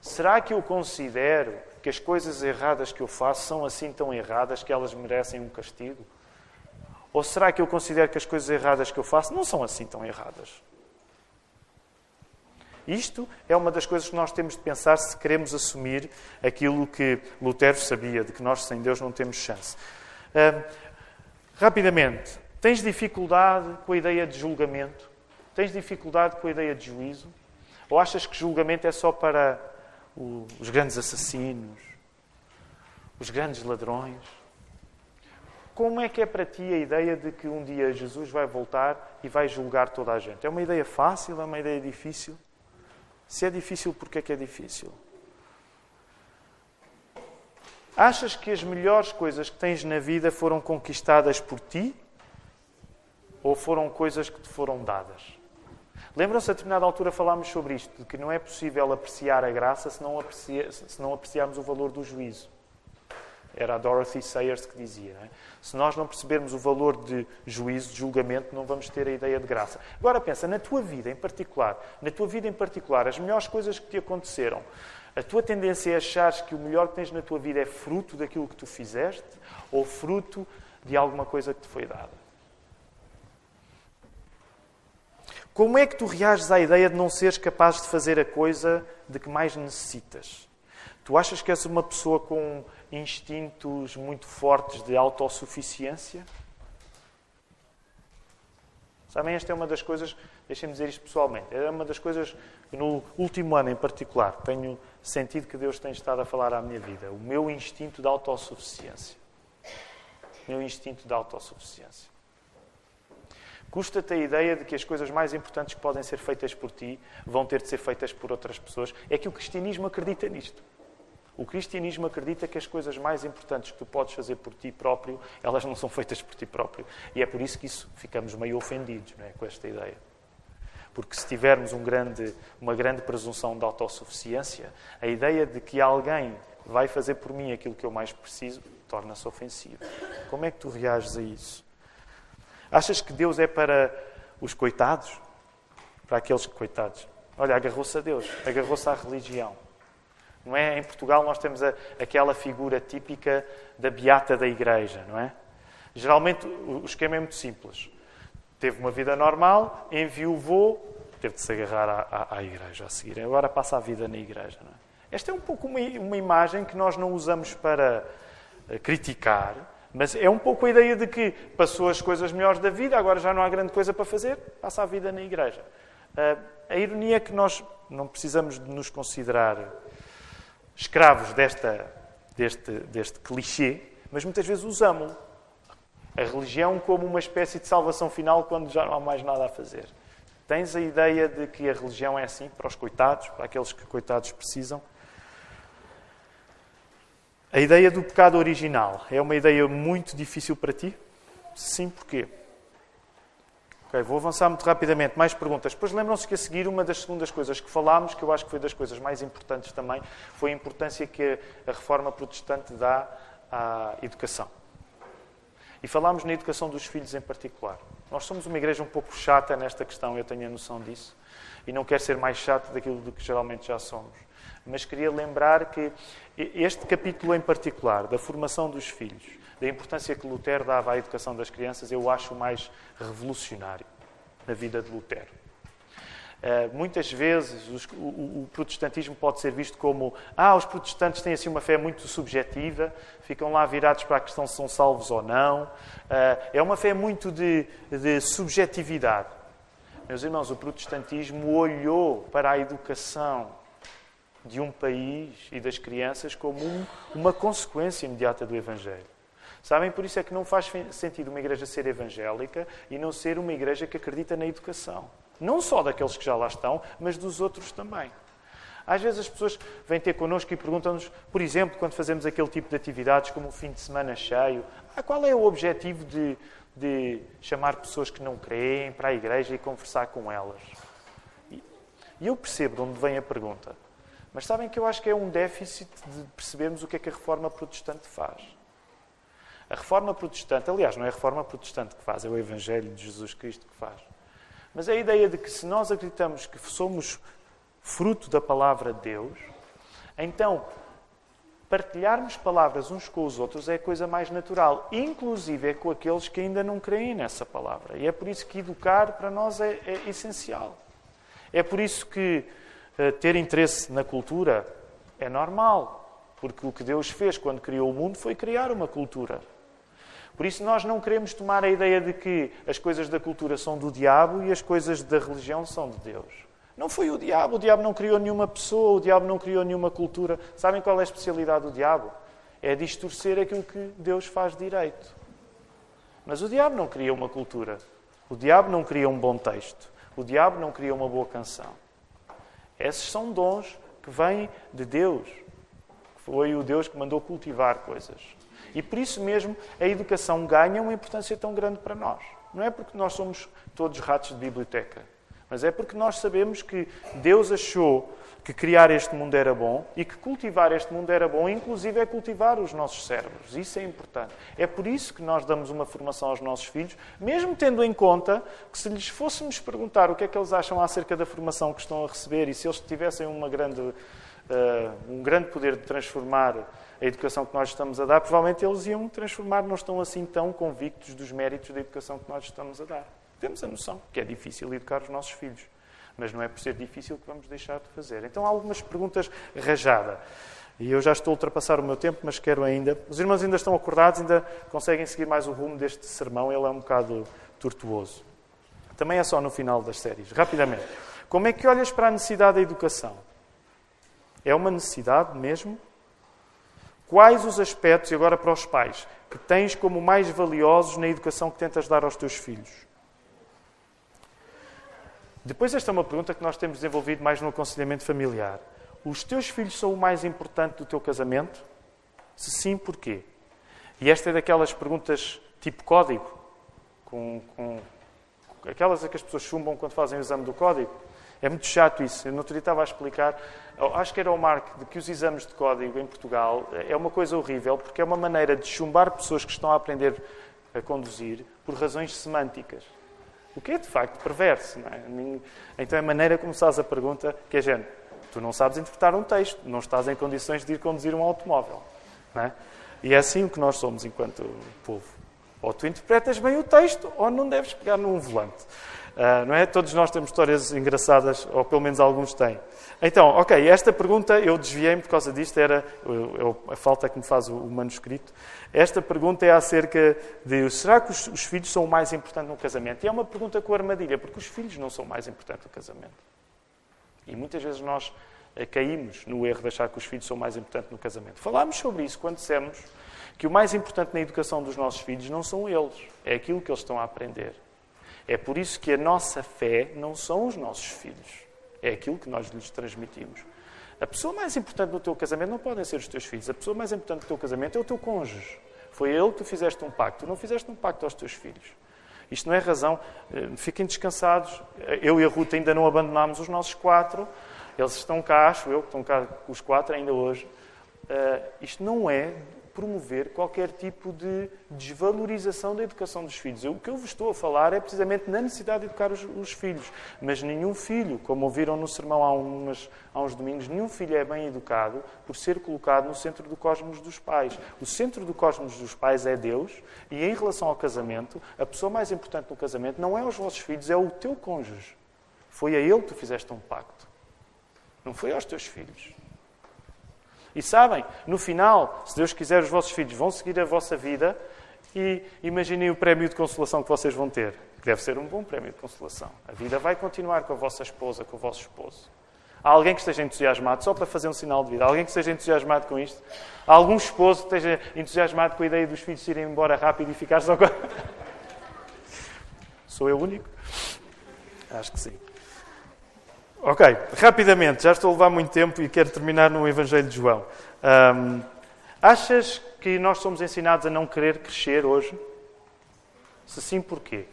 Será que eu considero que as coisas erradas que eu faço são assim tão erradas que elas merecem um castigo? Ou será que eu considero que as coisas erradas que eu faço não são assim tão erradas? Isto é uma das coisas que nós temos de pensar se queremos assumir aquilo que Lutero sabia, de que nós sem Deus não temos chance. Hum, rapidamente, tens dificuldade com a ideia de julgamento? Tens dificuldade com a ideia de juízo? Ou achas que julgamento é só para o, os grandes assassinos, os grandes ladrões? Como é que é para ti a ideia de que um dia Jesus vai voltar e vai julgar toda a gente? É uma ideia fácil? É uma ideia difícil? Se é difícil, porquê que é difícil? Achas que as melhores coisas que tens na vida foram conquistadas por ti? Ou foram coisas que te foram dadas? Lembram-se, a determinada altura falámos sobre isto, de que não é possível apreciar a graça se não, aprecia, se não apreciarmos o valor do juízo. Era a Dorothy Sayers que dizia, não é? Se nós não percebermos o valor de juízo, de julgamento, não vamos ter a ideia de graça. Agora pensa, na tua vida em particular, na tua vida em particular, as melhores coisas que te aconteceram, a tua tendência é achares que o melhor que tens na tua vida é fruto daquilo que tu fizeste ou fruto de alguma coisa que te foi dada? Como é que tu reages à ideia de não seres capaz de fazer a coisa de que mais necessitas? Tu achas que és uma pessoa com instintos muito fortes de autossuficiência? Sabem, esta é uma das coisas, deixem-me dizer isto pessoalmente, é uma das coisas que no último ano em particular tenho sentido que Deus tem estado a falar à minha vida. O meu instinto de autossuficiência. O meu instinto de autossuficiência. Custa-te a ideia de que as coisas mais importantes que podem ser feitas por ti vão ter de ser feitas por outras pessoas. É que o cristianismo acredita nisto. O cristianismo acredita que as coisas mais importantes que tu podes fazer por ti próprio, elas não são feitas por ti próprio. E é por isso que isso, ficamos meio ofendidos, não é, com esta ideia. Porque se tivermos um grande, uma grande presunção de autossuficiência, a ideia de que alguém vai fazer por mim aquilo que eu mais preciso torna-se ofensiva. Como é que tu reages a isso? Achas que Deus é para os coitados? Para aqueles coitados? Olha, agarrou-se a Deus, agarrou-se à religião. Não é? Em Portugal nós temos a, aquela figura típica da beata da igreja, não é? Geralmente o esquema é muito simples. Teve uma vida normal, enviou-vou, teve de se agarrar à, à, à igreja a seguir. Agora passa a vida na igreja, não é? Esta é um pouco uma, uma imagem que nós não usamos para uh, criticar, mas é um pouco a ideia de que passou as coisas melhores da vida, agora já não há grande coisa para fazer, passa a vida na igreja. Uh, a ironia é que nós não precisamos de nos considerar escravos desta, deste, deste clichê, mas muitas vezes usamos a religião como uma espécie de salvação final quando já não há mais nada a fazer. Tens a ideia de que a religião é assim, para os coitados, para aqueles que coitados precisam? A ideia do pecado original é uma ideia muito difícil para ti? Sim, porquê? Okay, vou avançar muito rapidamente. Mais perguntas. Depois lembram-se que a seguir uma das segundas coisas que falámos, que eu acho que foi das coisas mais importantes também, foi a importância que a Reforma Protestante dá à educação. E falámos na educação dos filhos em particular. Nós somos uma igreja um pouco chata nesta questão, eu tenho a noção disso, e não quero ser mais chato daquilo do que geralmente já somos. Mas queria lembrar que este capítulo em particular, da formação dos filhos, da importância que Lutero dava à educação das crianças, eu acho mais revolucionário na vida de Lutero. Uh, muitas vezes os, o, o protestantismo pode ser visto como ah, os protestantes têm assim uma fé muito subjetiva, ficam lá virados para a questão se são salvos ou não. Uh, é uma fé muito de, de subjetividade. Meus irmãos, o protestantismo olhou para a educação de um país e das crianças como um, uma consequência imediata do Evangelho. Sabem, por isso é que não faz sentido uma igreja ser evangélica e não ser uma igreja que acredita na educação. Não só daqueles que já lá estão, mas dos outros também. Às vezes as pessoas vêm ter connosco e perguntam-nos, por exemplo, quando fazemos aquele tipo de atividades como o fim de semana cheio, ah, qual é o objetivo de, de chamar pessoas que não creem para a igreja e conversar com elas? E, e eu percebo de onde vem a pergunta. Mas sabem que eu acho que é um déficit de percebermos o que é que a Reforma Protestante faz. A Reforma Protestante, aliás, não é a Reforma Protestante que faz, é o Evangelho de Jesus Cristo que faz. Mas a ideia de que se nós acreditamos que somos fruto da palavra de Deus, então partilharmos palavras uns com os outros é a coisa mais natural. Inclusive é com aqueles que ainda não creem nessa palavra. E é por isso que educar para nós é, é essencial. É por isso que eh, ter interesse na cultura é normal. Porque o que Deus fez quando criou o mundo foi criar uma cultura. Por isso nós não queremos tomar a ideia de que as coisas da cultura são do diabo e as coisas da religião são de Deus. Não foi o diabo. O diabo não criou nenhuma pessoa, o diabo não criou nenhuma cultura. Sabem qual é a especialidade do diabo? É distorcer aquilo que Deus faz direito. Mas o diabo não cria uma cultura. O diabo não cria um bom texto. O diabo não cria uma boa canção. Esses são dons que vêm de Deus. Foi o Deus que mandou cultivar coisas. E por isso mesmo a educação ganha uma importância tão grande para nós. Não é porque nós somos todos ratos de biblioteca, mas é porque nós sabemos que Deus achou que criar este mundo era bom e que cultivar este mundo era bom, inclusive é cultivar os nossos cérebros. Isso é importante. É por isso que nós damos uma formação aos nossos filhos, mesmo tendo em conta que se lhes fôssemos perguntar o que é que eles acham acerca da formação que estão a receber e se eles tivessem uma grande... Uh, um grande poder de transformar a educação que nós estamos a dar, provavelmente eles iam transformar, não estão assim tão convictos dos méritos da educação que nós estamos a dar. Temos a noção que é difícil educar os nossos filhos, mas não é por ser difícil que vamos deixar de fazer. Então há algumas perguntas rajada. E eu já estou a ultrapassar o meu tempo, mas quero ainda... Os irmãos ainda estão acordados, ainda conseguem seguir mais o rumo deste sermão, ele é um bocado tortuoso. Também é só no final das séries. Rapidamente. Como é que olhas para a necessidade da educação? É uma necessidade mesmo? Quais os aspectos, e agora para os pais, que tens como mais valiosos na educação que tentas dar aos teus filhos? Depois esta é uma pergunta que nós temos desenvolvido mais no aconselhamento familiar. Os teus filhos são o mais importante do teu casamento? Se sim, porquê? E esta é daquelas perguntas tipo código, com, com, com aquelas que as pessoas chumbam quando fazem o exame do código. É muito chato isso. Eu no outro dia estava a explicar, acho que era o Marco, de que os exames de código em Portugal é uma coisa horrível, porque é uma maneira de chumbar pessoas que estão a aprender a conduzir por razões semânticas. O que é, de facto, perverso, não é? Então é a maneira como fazes a pergunta, que é género. Tu não sabes interpretar um texto, não estás em condições de ir conduzir um automóvel. Não é? E é assim o que nós somos enquanto povo. Ou tu interpretas bem o texto, ou não deves pegar num volante. Uh, não é? Todos nós temos histórias engraçadas, ou pelo menos alguns têm. Então, ok, esta pergunta, eu desviei-me por causa disto, era eu, eu, a falta que me faz o, o manuscrito. Esta pergunta é acerca de, será que os, os filhos são o mais importante no casamento? E é uma pergunta com armadilha, porque os filhos não são o mais importante no casamento. E muitas vezes nós uh, caímos no erro de achar que os filhos são o mais importante no casamento. Falámos sobre isso quando dissemos que o mais importante na educação dos nossos filhos não são eles, é aquilo que eles estão a aprender. É por isso que a nossa fé não são os nossos filhos. É aquilo que nós lhes transmitimos. A pessoa mais importante no teu casamento não podem ser os teus filhos. A pessoa mais importante no teu casamento é o teu cônjuge. Foi ele que tu fizeste um pacto. Tu não fizeste um pacto aos teus filhos. Isto não é razão. Fiquem descansados. Eu e a Ruta ainda não abandonámos os nossos quatro. Eles estão cá, acho eu, que estão cá os quatro ainda hoje. Isto não é... promover qualquer tipo de desvalorização da educação dos filhos. O que eu vos estou a falar é precisamente na necessidade de educar os, os filhos. Mas nenhum filho, como ouviram no sermão há, umas, há uns domingos, nenhum filho é bem educado por ser colocado no centro do cosmos dos pais. O centro do cosmos dos pais é Deus e, em relação ao casamento, a pessoa mais importante no casamento não é os vossos filhos, é o teu cônjuge. Foi a ele que tu fizeste um pacto. Não foi aos teus filhos. E sabem, no final, se Deus quiser, os vossos filhos vão seguir a vossa vida e imaginem o prémio de consolação que vocês vão ter. Deve ser um bom prémio de consolação. A vida vai continuar com a vossa esposa, com o vosso esposo. Há alguém que esteja entusiasmado, só para fazer um sinal de vida, há alguém que esteja entusiasmado com isto? Há algum esposo que esteja entusiasmado com a ideia dos filhos irem embora rápido e ficar só com... Sou eu o único? Acho que sim. Ok, rapidamente, já estou a levar muito tempo e quero terminar no Evangelho de João. Um, achas que nós somos ensinados a não querer crescer hoje? Se sim, porquê?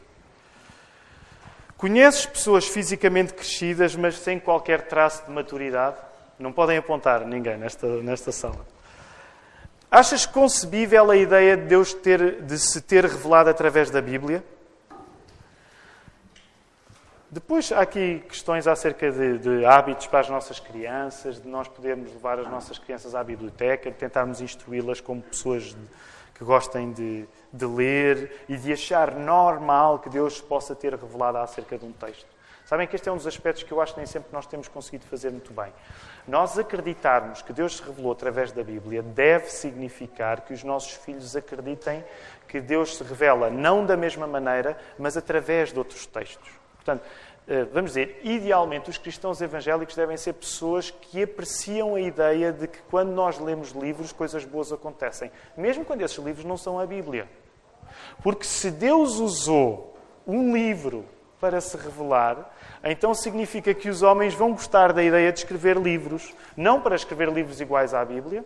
Conheces pessoas fisicamente crescidas, mas sem qualquer traço de maturidade? Não podem apontar ninguém nesta, nesta sala. Achas concebível a ideia de Deus ter, de se ter revelado através da Bíblia? Depois há aqui questões acerca de, de hábitos para as nossas crianças, de nós podermos levar as nossas crianças à biblioteca, de tentarmos instruí-las como pessoas... de, que gostem de, de ler e de achar normal que Deus possa ter revelado acerca de um texto. Sabem que este é um dos aspectos que eu acho que nem sempre nós temos conseguido fazer muito bem. Nós acreditarmos que Deus se revelou através da Bíblia deve significar que os nossos filhos acreditem que Deus se revela não da mesma maneira, mas através de outros textos. Portanto, vamos dizer, idealmente, os cristãos evangélicos devem ser pessoas que apreciam a ideia de que quando nós lemos livros, coisas boas acontecem. Mesmo quando esses livros não são a Bíblia. Porque se Deus usou um livro para se revelar, então significa que os homens vão gostar da ideia de escrever livros. Não para escrever livros iguais à Bíblia,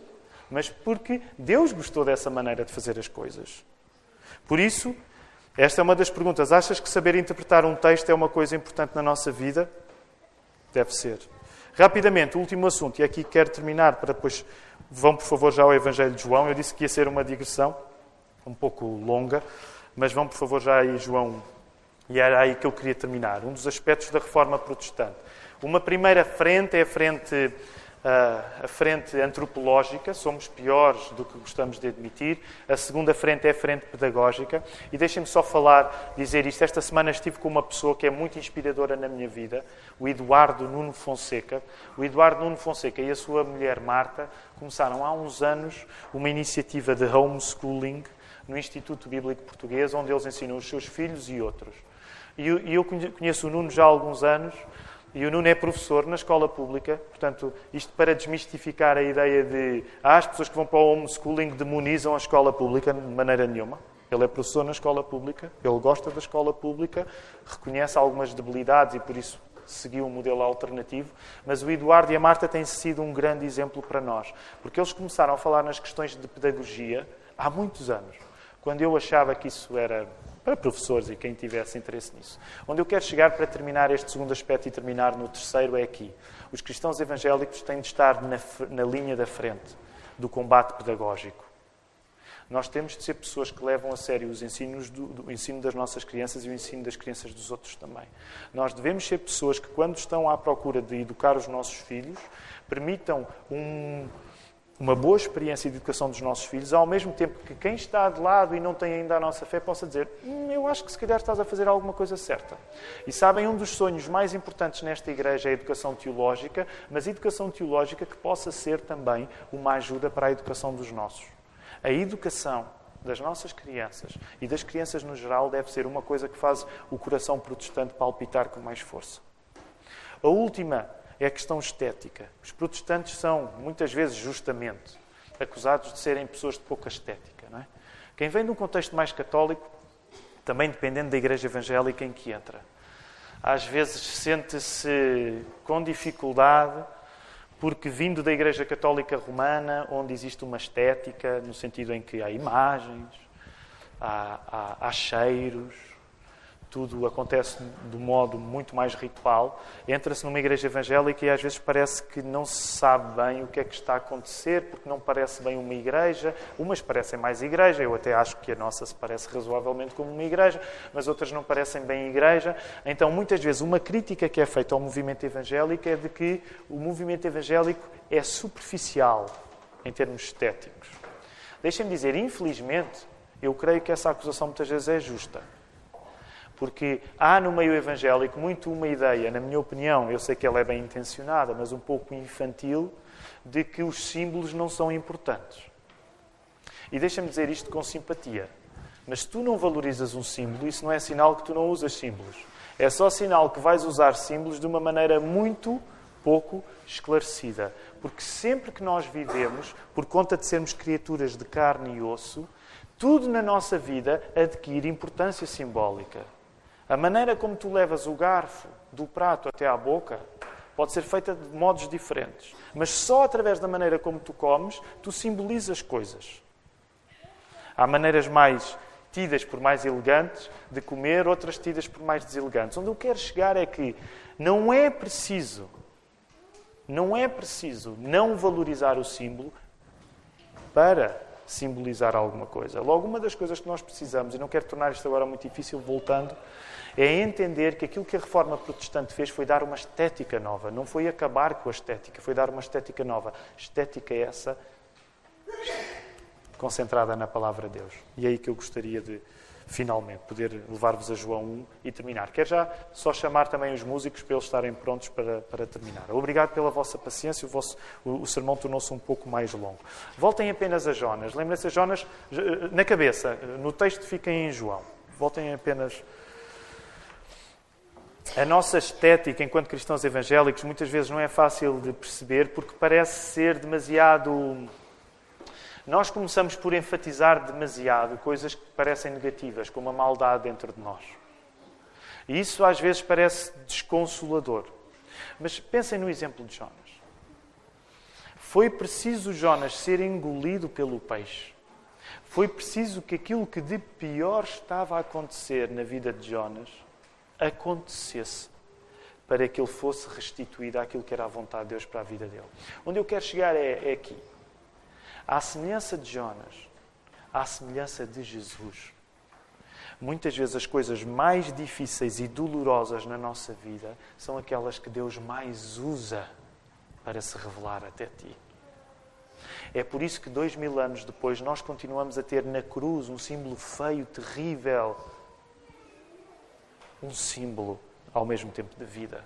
mas porque Deus gostou dessa maneira de fazer as coisas. Por isso... esta é uma das perguntas. Achas que saber interpretar um texto é uma coisa importante na nossa vida? Deve ser. Rapidamente, o último assunto, e aqui quero terminar para depois... vão, por favor, já ao Evangelho de João. Eu disse que ia ser uma digressão, um pouco longa, mas vão, por favor, já aí, João. E era aí que eu queria terminar. Um dos aspectos da Reforma Protestante. Uma primeira frente é a frente... Uh, a frente antropológica, somos piores do que gostamos de admitir. A segunda frente é a frente pedagógica. E deixem-me só falar, dizer isto. Esta semana estive com uma pessoa que é muito inspiradora na minha vida, o Eduardo Nuno Fonseca. O Eduardo Nuno Fonseca e a sua mulher Marta começaram há uns anos uma iniciativa de homeschooling no Instituto Bíblico Português, onde eles ensinam os seus filhos e outros. E eu, eu conheço o Nuno já há alguns anos. E o Nuno é professor na escola pública, portanto, isto para desmistificar a ideia de ah, as pessoas que vão para o homeschooling demonizam a escola pública, de maneira nenhuma. Ele é professor na escola pública, ele gosta da escola pública, reconhece algumas debilidades e por isso seguiu um modelo alternativo, mas o Eduardo e a Marta têm sido um grande exemplo para nós, porque eles começaram a falar nas questões de pedagogia há muitos anos, quando eu achava que isso era... para professores e quem tivesse interesse nisso. Onde eu quero chegar para terminar este segundo aspecto e terminar no terceiro é aqui. Os cristãos evangélicos têm de estar na, na linha da frente do combate pedagógico. Nós temos de ser pessoas que levam a sério os ensinos do, do, o ensino das nossas crianças e o ensino das crianças dos outros também. Nós devemos ser pessoas que, quando estão à procura de educar os nossos filhos, permitam um... uma boa experiência de educação dos nossos filhos, ao mesmo tempo que quem está de lado e não tem ainda a nossa fé possa dizer hum, eu acho que se calhar estás a fazer alguma coisa certa. E sabem, um dos sonhos mais importantes nesta igreja é a educação teológica, mas a educação teológica que possa ser também uma ajuda para a educação dos nossos. A educação das nossas crianças e das crianças no geral deve ser uma coisa que faz o coração protestante palpitar com mais força. A última é a questão estética. Os protestantes são, muitas vezes, justamente, acusados de serem pessoas de pouca estética. Não é? Quem vem de um contexto mais católico, também dependendo da igreja evangélica em que entra, às vezes sente-se com dificuldade porque, vindo da igreja católica romana, onde existe uma estética, no sentido em que há imagens, há, há, há cheiros, tudo acontece de um modo muito mais ritual, entra-se numa igreja evangélica e às vezes parece que não se sabe bem o que é que está a acontecer, porque não parece bem uma igreja. Umas parecem mais igreja, eu até acho que a nossa se parece razoavelmente como uma igreja, mas outras não parecem bem igreja. Então, muitas vezes, uma crítica que é feita ao movimento evangélico é de que o movimento evangélico é superficial em termos estéticos. Deixem-me dizer, infelizmente, eu creio que essa acusação muitas vezes é justa. Porque há no meio evangélico muito uma ideia, na minha opinião, eu sei que ela é bem intencionada, mas um pouco infantil, de que os símbolos não são importantes. E deixa-me dizer isto com simpatia. Mas se tu não valorizas um símbolo, isso não é sinal que tu não usas símbolos. É só sinal que vais usar símbolos de uma maneira muito pouco esclarecida. Porque sempre que nós vivemos, por conta de sermos criaturas de carne e osso, tudo na nossa vida adquire importância simbólica. A maneira como tu levas o garfo do prato até à boca pode ser feita de modos diferentes. Mas só através da maneira como tu comes, tu simbolizas coisas. Há maneiras mais tidas por mais elegantes de comer, outras tidas por mais deselegantes. Onde eu quero chegar é que não é preciso, não é preciso não valorizar o símbolo para simbolizar alguma coisa. Logo, uma das coisas que nós precisamos, e não quero tornar isto agora muito difícil, voltando, é entender que aquilo que a Reforma Protestante fez foi dar uma estética nova. Não foi acabar com a estética, foi dar uma estética nova. Estética essa concentrada na palavra de Deus. E é aí que eu gostaria de, finalmente, poder levar-vos a João um e terminar. Quero já só chamar também os músicos para eles estarem prontos para, para terminar. Obrigado pela vossa paciência. O, vosso, o, o sermão tornou-se um pouco mais longo. Voltem apenas a Jonas. Lembrem-se a Jonas na cabeça. No texto fiquem em João. Voltem apenas... A nossa estética, enquanto cristãos evangélicos, muitas vezes não é fácil de perceber porque parece ser demasiado... Nós começamos por enfatizar demasiado coisas que parecem negativas, como a maldade dentro de nós. E isso às vezes parece desconsolador. Mas pensem no exemplo de Jonas. Foi preciso Jonas ser engolido pelo peixe. Foi preciso que aquilo que de pior estava a acontecer na vida de Jonas acontecesse para que ele fosse restituído àquilo que era a vontade de Deus para a vida dele. Onde eu quero chegar é, é aqui. À semelhança de Jonas, à semelhança de Jesus. Muitas vezes as coisas mais difíceis e dolorosas na nossa vida são aquelas que Deus mais usa para se revelar até ti. É por isso que dois mil anos depois nós continuamos a ter na cruz um símbolo feio, terrível. Um símbolo ao mesmo tempo de vida.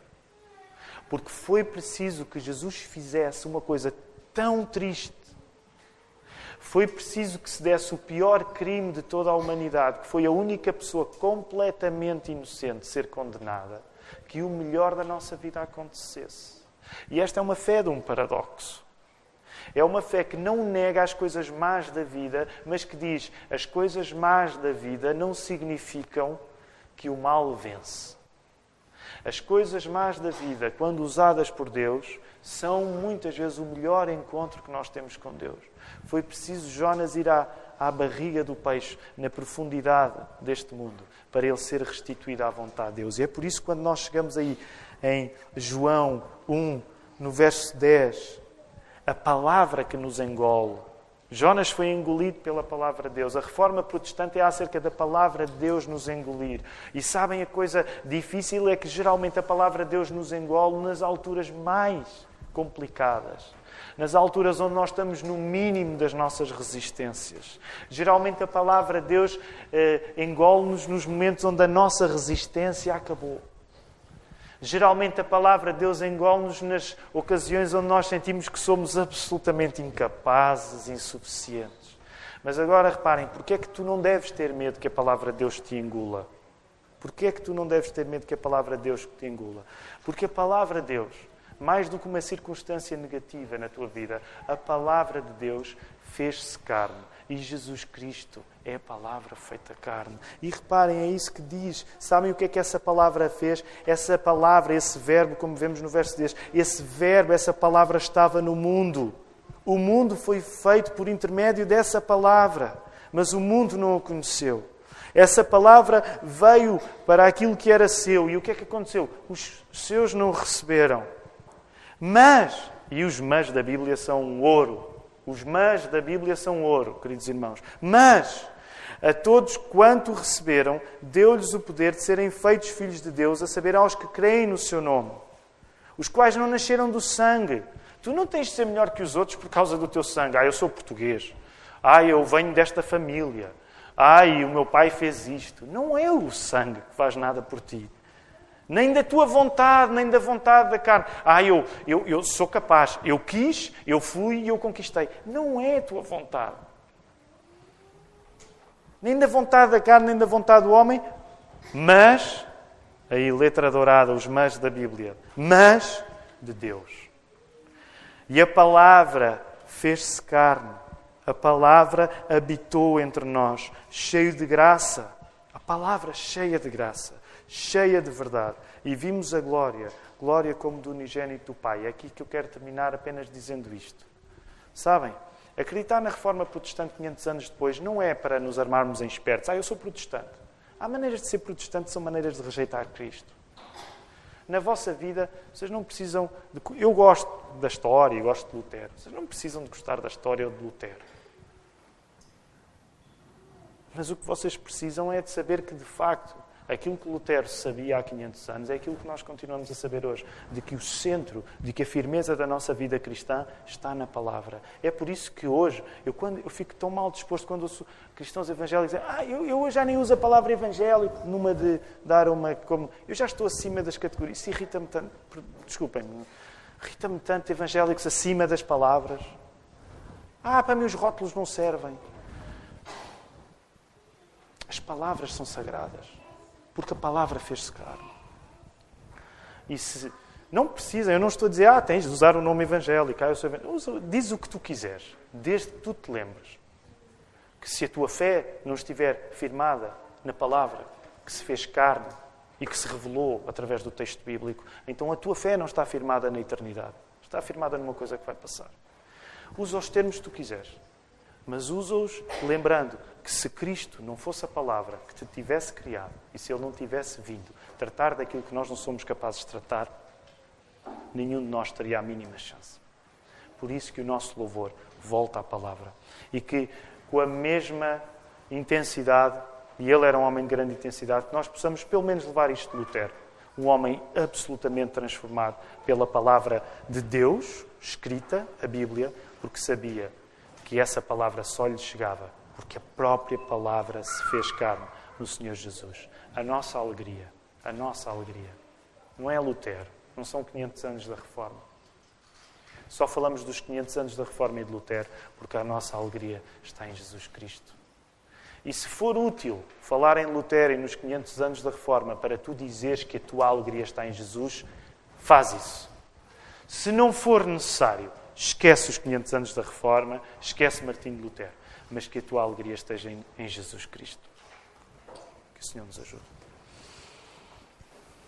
Porque foi preciso que Jesus fizesse uma coisa tão triste. Foi preciso que se desse o pior crime de toda a humanidade, que foi a única pessoa completamente inocente ser condenada, que o melhor da nossa vida acontecesse. E esta é uma fé de um paradoxo. É uma fé que não nega as coisas más da vida, mas que diz que as coisas más da vida não significam que o mal vence. As coisas más da vida, quando usadas por Deus, são muitas vezes o melhor encontro que nós temos com Deus. Foi preciso Jonas ir à, à barriga do peixe, na profundidade deste mundo, para ele ser restituído à vontade de Deus. E é por isso que quando nós chegamos aí em João um, no verso dez, a palavra que nos engole. Jonas foi engolido pela palavra de Deus. A Reforma Protestante é acerca da palavra de Deus nos engolir. E sabem, a coisa difícil é que geralmente a palavra de Deus nos engole nas alturas mais complicadas. Nas alturas onde nós estamos no mínimo das nossas resistências. Geralmente a palavra de Deus eh, engole-nos nos momentos onde a nossa resistência acabou. Geralmente a palavra de Deus engole-nos nas ocasiões onde nós sentimos que somos absolutamente incapazes, insuficientes. Mas agora reparem, porque é que tu não deves ter medo que a palavra de Deus te engula? Porque é que tu não deves ter medo que a palavra de Deus te engula? Porque a palavra de Deus, mais do que uma circunstância negativa na tua vida, a palavra de Deus fez-se carne. E Jesus Cristo é a palavra feita carne. E reparem, é isso que diz. Sabem o que é que essa palavra fez? Essa palavra, esse verbo, como vemos no verso dez, esse verbo, essa palavra estava no mundo. O mundo foi feito por intermédio dessa palavra, mas o mundo não a conheceu. Essa palavra veio para aquilo que era seu. E o que é que aconteceu? Os seus não receberam. Mas, e os mas da Bíblia são um ouro. Os mas da Bíblia são ouro, queridos irmãos. Mas, a todos quanto receberam, deu-lhes o poder de serem feitos filhos de Deus, a saber, aos que creem no seu nome, os quais não nasceram do sangue. Tu não tens de ser melhor que os outros por causa do teu sangue. Ah, eu sou português. Ah, eu venho desta família. ai, o meu pai fez isto. Não é o sangue que faz nada por ti. Nem da tua vontade, nem da vontade da carne. Ah, eu, eu, eu sou capaz. Eu quis, eu fui e eu conquistei. Não é a tua vontade. Nem da vontade da carne, nem da vontade do homem. Mas, aí letra dourada, os mas da Bíblia. Mas de Deus. E a palavra fez-se carne. A palavra habitou entre nós. Cheio de graça. A palavra cheia de graça. Cheia de verdade. E vimos a glória, glória como do unigênito do Pai. É aqui que eu quero terminar apenas dizendo isto. Sabem, acreditar na Reforma Protestante quinhentos anos depois não é para nos armarmos em espertos. Ah, eu sou protestante. Há maneiras de ser protestante, são maneiras de rejeitar Cristo. Na vossa vida, vocês não precisam... De... Eu gosto da história e gosto de Lutero. Vocês não precisam de gostar da história ou de Lutero. Mas o que vocês precisam é de saber que, de facto... Aquilo que Lutero sabia há quinhentos anos é aquilo que nós continuamos a saber hoje. De que o centro, de que a firmeza da nossa vida cristã está na palavra. É por isso que hoje, eu, quando, eu fico tão mal disposto quando ouço cristãos evangélicos dizem ah, eu, eu já nem uso a palavra evangélico numa de dar uma... como eu já estou acima das categorias. Isso irrita-me tanto. Desculpem-me. Irrita-me tanto evangélicos acima das palavras. Ah, para mim os rótulos não servem. As palavras são sagradas. Porque a palavra fez-se carne. E se não precisa, eu não estou a dizer, ah, tens de usar o nome evangélico, ah, eu sou evangélico. Diz o que tu quiseres, desde que tu te lembres. Que se a tua fé não estiver firmada na palavra que se fez carne e que se revelou através do texto bíblico, então a tua fé não está firmada na eternidade. Está firmada numa coisa que vai passar. Usa os termos que tu quiseres. Mas usa-os lembrando que se Cristo não fosse a palavra que te tivesse criado e se Ele não tivesse vindo tratar daquilo que nós não somos capazes de tratar, nenhum de nós teria a mínima chance. Por isso que o nosso louvor volta à palavra. E que com a mesma intensidade, e ele era um homem de grande intensidade, que nós possamos pelo menos levar isto de Lutero. Um homem absolutamente transformado pela palavra de Deus, escrita, a Bíblia, porque sabia que essa palavra só lhe chegava, porque a própria palavra se fez carne no Senhor Jesus. A nossa alegria, a nossa alegria, não é Lutero, não são quinhentos anos da Reforma. Só falamos dos quinhentos anos da Reforma e de Lutero, porque a nossa alegria está em Jesus Cristo. E se for útil falar em Lutero e nos quinhentos anos da Reforma para tu dizeres que a tua alegria está em Jesus, faz isso. Se não for necessário, esquece os quinhentos anos da Reforma, esquece Martinho Lutero, mas que a tua alegria esteja em, em Jesus Cristo. Que o Senhor nos ajude.